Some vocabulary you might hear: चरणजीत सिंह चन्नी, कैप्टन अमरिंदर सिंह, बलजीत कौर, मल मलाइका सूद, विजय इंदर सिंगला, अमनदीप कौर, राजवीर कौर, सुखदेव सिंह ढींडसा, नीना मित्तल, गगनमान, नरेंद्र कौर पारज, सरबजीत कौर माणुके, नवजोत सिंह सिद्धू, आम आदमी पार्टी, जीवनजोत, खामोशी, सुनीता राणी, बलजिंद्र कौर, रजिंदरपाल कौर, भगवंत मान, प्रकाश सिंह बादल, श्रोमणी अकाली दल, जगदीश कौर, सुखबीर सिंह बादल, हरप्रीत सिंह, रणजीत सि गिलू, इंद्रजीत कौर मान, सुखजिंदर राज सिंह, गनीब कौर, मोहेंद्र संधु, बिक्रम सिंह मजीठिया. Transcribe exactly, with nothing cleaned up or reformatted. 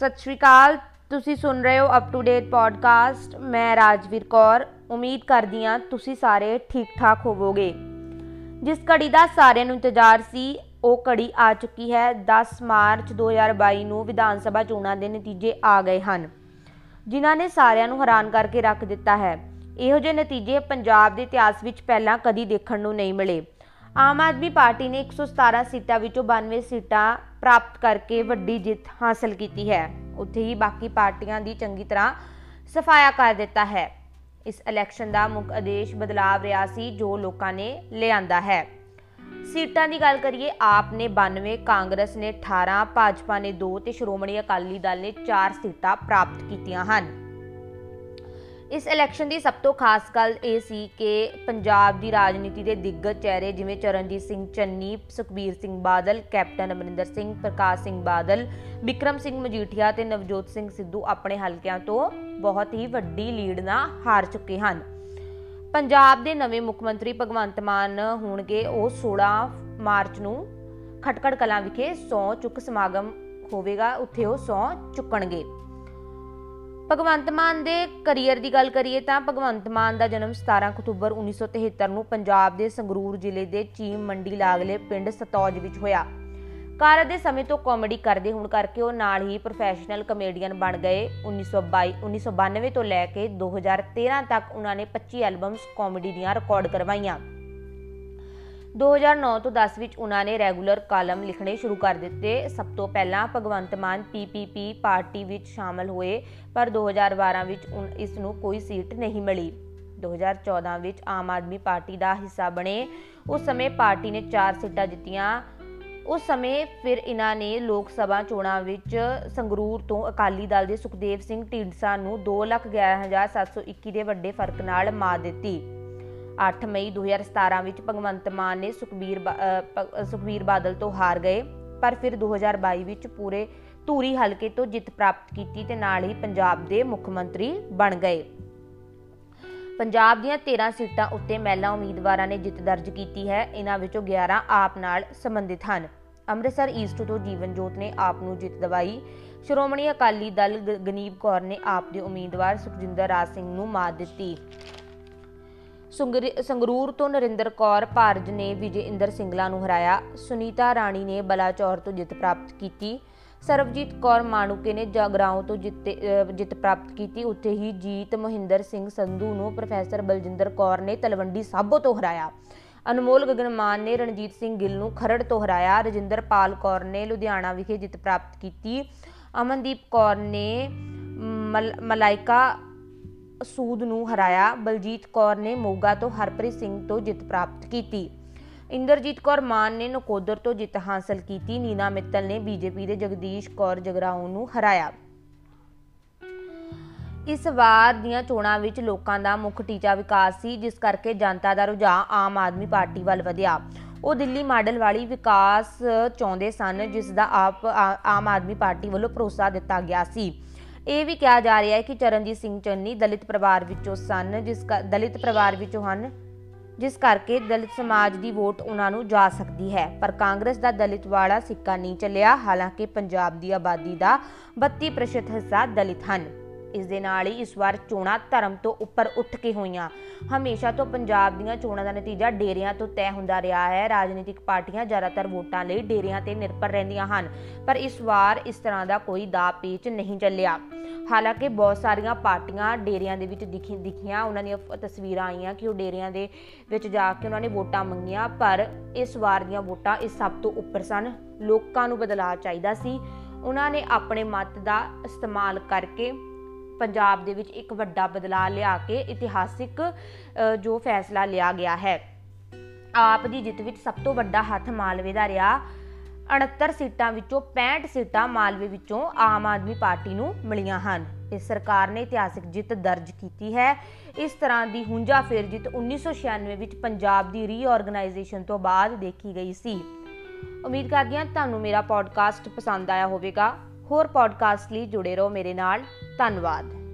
सत श्री अकाल। तुसी सुन रहे हो अप टू डेट पॉडकास्ट। मैं राजवीर कौर। उम्मीद करदी हां तुसी सारे ठीक ठाक होवोगे। जिस घड़ी का सारे नूं इंतजार सी वह घड़ी आ चुकी है। दस मार्च दो हज़ार बाई नूं विधान सभा चोणां दे नतीजे आ गए हैं, जिन्हां ने सारियां नूं हैरान करके रख दिता है। इहो जिहे नतीजे पंजाब के इतिहास में पहला कदी देखण नूं नहीं मिले। आम आदमी पार्टी ने एक सौ सतारा सीटों विचों बानवे सीटां प्राप्त करके वड्डी जित हासिल की है। उत्थे ही बाकी पार्टियां दी चंगी तरह सफाया कर दिता है। इस इलैक्शन का मुख्य उद्देश बदलाव रहा सी जो लोगों ने लियांदा है। सीटां की गल करिए, आप ने बानवे, कांग्रेस ने अठारह, भाजपा ने दो ते श्रोमणी अकाली दल ने चार सीटां प्राप्त कीतियां हन। इस इलैक्शन की सब तो खास गल यह सी कि पंजाब की राजनीति के दिग्गज चेहरे जिमें चरणजीत सिंह चन्नी, सुखबीर सिंह बादल, कैप्टन अमरिंदर सिंह, प्रकाश सिंह बादल, बिक्रम सिंह मजीठिया ते नवजोत सिंह सिद्धू अपने हलकियां तो बहुत ही वड्डी लीड नाल हार चुके हैं। पंजाब के नवे मुख्य मंत्री भगवंत मान होणगे। वो सोलह मार्च नूं खटकड़ कलां विखे सौं चुक समागम होवेगा, उत्थे वो सौं चुकणगे। भगवंत मान के करियर की गल करिए तो भगवंत मान का जन्म सतारा अक्तूबर उन्नीस सौ तिहत्तर में पंजाब के संगरूर जिले के चीम मंडी लागले पिंड सतौज में होया। कारज के समय तो कॉमेडी करते होने करके वो नाल ही प्रोफेशनल कमेडियन बन गए। उन्नीस सौ बाई उन्नीस सौ बानवे तो लैके दो हज़ार तेरह तक उन्होंने पच्ची एल्बम्स कॉमेडी दियाँ रिकॉर्ड करवाइया। दो हज़ार नौ तो दस विच उन्होंने रैगूलर कालम लिखने शुरू कर दिते। सब तो पहला भगवंत मान P P P party विच शामिल हुए, पर दो हज़ार बारह विच इस नूं कोई सीट नहीं मिली। दो हज़ार चौदह विच आम आदमी पार्टी का हिस्सा बने। उस समय पार्टी ने चार सीटां जित्तियां। उस समय फिर इन्हां ने लोक सभा चोणां विच संगरूर तो अकाली दल के सुखदेव सिंह ढींडसा नूं दो लख ग्यारह हज़ार सत्त सौ इक्की के वड्डे फर्क नाल मार दित्ती। अठ मई दो हज़ार सतारह में भगवंत मान ने सुखबीर बा, सुखबीर बादल तो हार गए, पर फिर दो हज़ार बाई में पूरे धूरी हल्के तो जित प्राप्त की ते नाल ही पंजाब के मुख्य मंत्री बन गए। पंजाब दीआं तेरह सीटां उत्ते महिला उम्मीदवारों ने जित दर्ज की है। इन्हां विचों ग्यारह आप नाल संबंधित हैं। अमृतसर ईस्ट तो जीवनजोत ने आप नूं जित दवाई। श्रोमणी अकाली दल गनीब कौर ने आप दे उम्मीदवार सुखजिंदर राज सिंह नूं मात दित्ती। संगरूर तो नरेंद्र कौर पारज ने विजय इंदर सिंगला नूं हराया। सुनीता राणी ने बलाचौर तो जित प्राप्त की। सरबजीत कौर माणुके ने जगराओं तो जित जित प्राप्त की। उत्थे ही जीत मोहेंद्र संधु नूं प्रोफेसर बलजिंद्र कौर ने तलवंडी साबो तो हराया। अनमोल गगनमान ने रणजीत सि गिलू खरड़ तो हराया। रजिंदरपाल कौर ने लुधियाना विखे जित प्राप्त की। अमनदीप कौर ने मल मलाइका सूद नूं हराया। बलजीत कौर ने मोगा तो हरप्रीत सिंह तो जित प्राप्त की। इंद्रजीत कौर मान ने नकोदर तो जित हासिल की। नीना मित्तल ने बीजेपी के जगदीश कौर जगराओं नूं हराया। इस वार दीआं चोणां विच लोकां दा मुख टीचा विकास सी, जिस करके जनता का रुझान आम आदमी पार्टी वाल वधिया। वो दिल्ली मॉडल वाली विकास चाहते सन, जिसका आप आ, आम आदमी पार्टी वालों भरोसा दिता गया सी। यह भी कहा जा रहा है कि चरणजीत सिंह चन्नी दलित परिवार विचों सन, जिस दलित परिवार विचों हन, जिस करके दलित समाज की वोट उन्हां नूं जा सकती है। पर कांग्रेस का दलित वाला सिक्का नहीं चलिया। हालांकि पंजाब की आबादी का बत्ती प्रतिशत हिस्सा दलित हैं। इस दे नाल ही इस बार चोणां धर्म तो उपर उठ के होईयां। हमेशा तो पंजाब दीआं चोणां दा नतीजा डेरियां तो तय हुंदा रहा है। राजनीतिक पार्टियां ज़्यादातर वोटां लई डेरियां ते निर्भर रहिंदियां हन, पर इस बार इस तरह का कोई दा पेच नहीं चलिया। हालांकि बहुत सारियां पार्टियां डेरियां दे विच दिखी दिखियां उन्हां दीआं तस्वीरां आईयां कि वो डेरियां दे विच जा के उन्हां ने वोटां मंगियां, पर इस बार दीआं वोटां इस सब तो उपर सन। लोकां नूं बदलाव चाहीदा सी। उन्हां ने अपने मत दा इस्तेमाल करके पंजाब दे विच एक वड्डा बदलाव लिया के इतिहासिक जो फैसला लिया गया है। आप दी जित विच सब तो वड्डा हथ मालवे दा रहा। उनहत्तर सीटां विचों पैंसठ सीटां मालवे विचों आम आदमी पार्टी नूं मिलियां हन। इस सरकार ने इतिहासिक जित दर्ज कीती है। इस तरह की हुंजा फेर जित उन्नीस सौ छियानवे विच पंजाब दी रीऑर्गनाइजेशन तो बाद देखी गई सी। उम्मीद करदी हां तुहानूं मेरा पॉडकास्ट पसंद आया होवेगा। होर पॉडकास्ट लई जुड़े रहो मेरे नाल। ਧੰਨਵਾਦ।